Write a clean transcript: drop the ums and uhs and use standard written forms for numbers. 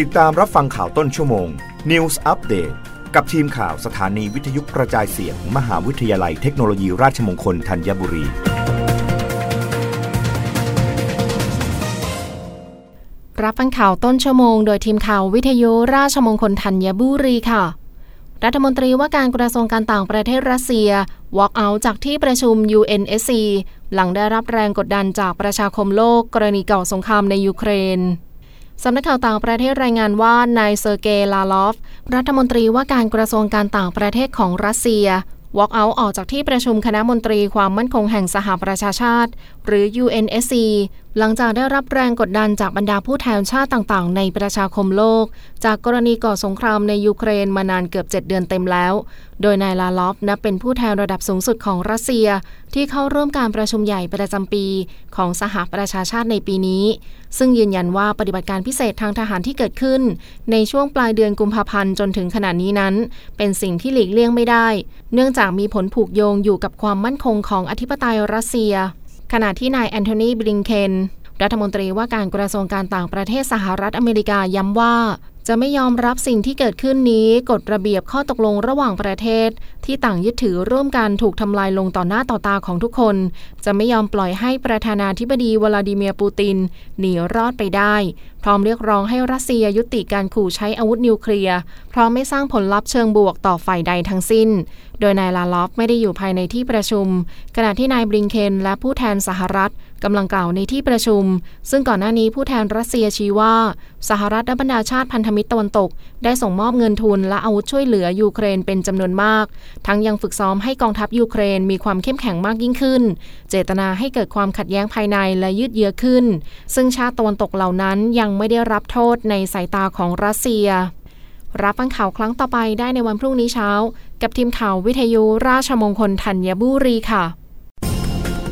ติดตามรับฟังข่าวต้นชั่วโมง News Update กับทีมข่าวสถานีวิทยุกระจายเสียง มหาวิทยาลัยเทคโนโลยีราชมงคลธัญบุรีรับฟังข่าวต้นชั่วโมงโดยทีมข่าววิทยุราชมงคลธัญบุรีค่ะรัฐมนตรีว่าการกระทรวงการต่างประเทศรัสเซียวอล์กเอาท์จากที่ประชุม UNSC หลังได้รับแรงกดดันจากประชาคมโลกกรณีก่อสงครามในยูเครนสำนักข่าวต่างประเทศรายงานว่านายเซอร์เกย์ลาลอฟรัฐมนตรีว่าการกระทรวงการต่างประเทศของรัสเซียวอล์กเอาท์ออกจากที่ประชุมคณะมนตรีความมั่นคงแห่งสหประชาชาติหรือ UNSC หลังจากได้รับแรงกดดันจากบรรดาผู้แทนชาติต่างๆในประชาคมโลกจากกรณีก่อสงครามในยูเครนมานานเกือบ7 เดือนเต็มแล้วโดยนายลาลอฟนับเป็นผู้แทนระดับสูงสุดของรัสเซียที่เข้าร่วมการประชุมใหญ่ประจำปีของสหประชาชาติในปีนี้ซึ่งยืนยันว่าปฏิบัติการพิเศษทางทหารที่เกิดขึ้นในช่วงปลายเดือนกุมภาพันธ์จนถึงขณะนี้นั้นเป็นสิ่งที่หลีกเลี่ยงไม่ได้เนื่องจากมีผลผูกโยงอยู่กับความมั่นคงของอธิปไตยรัสเซียขณะที่นายแอนโทนี บลิงเคนรัฐมนตรีว่าการกระทรวงการต่างประเทศสหรัฐอเมริกาย้ำว่าจะไม่ยอมรับสิ่งที่เกิดขึ้นนี้กฎระเบียบข้อตกลงระหว่างประเทศที่ต่างยึดถือร่วมกันถูกทำลายลงต่อหน้าต่อตาของทุกคนจะไม่ยอมปล่อยให้ประธานาธิบดีวลาดิเมียร์ปูตินหนีรอดไปได้พร้อมเรียกร้องให้รัสเซียยุติการขู่ใช้อาวุธนิวเคลียร์เพราะไม่สร้างผลลัพธ์เชิงบวกต่อฝ่ายใดทั้งสิ้นโดยนายลาลอฟไม่ได้อยู่ภายในที่ประชุมขณะที่นายบลิงเคนและผู้แทนสหรัฐกำลังกล่าวในที่ประชุมซึ่งก่อนหน้านี้ผู้แทนรัสเซียชี้ว่าสหรัฐและบรรดาชาติพันธมิตรตะวันตกได้ส่งมอบเงินทุนและอาวุธช่วยเหลือยูเครนเป็นจำนวนมากทั้งยังฝึกซ้อมให้กองทัพยูเครนมีความเข้มแข็งมากยิ่งขึ้นเจตนาให้เกิดความขัดแย้งภายในและยืดเยื้อขึ้นซึ่งชาติตะวันตกเหล่านั้นยังไม่ได้รับโทษในสายตาของรัสเซียรับฟังข่าวครั้งต่อไปได้ในวันพรุ่งนี้เช้ากับทีมข่าววิทยุราชมงคลธัญบุรีค่ะ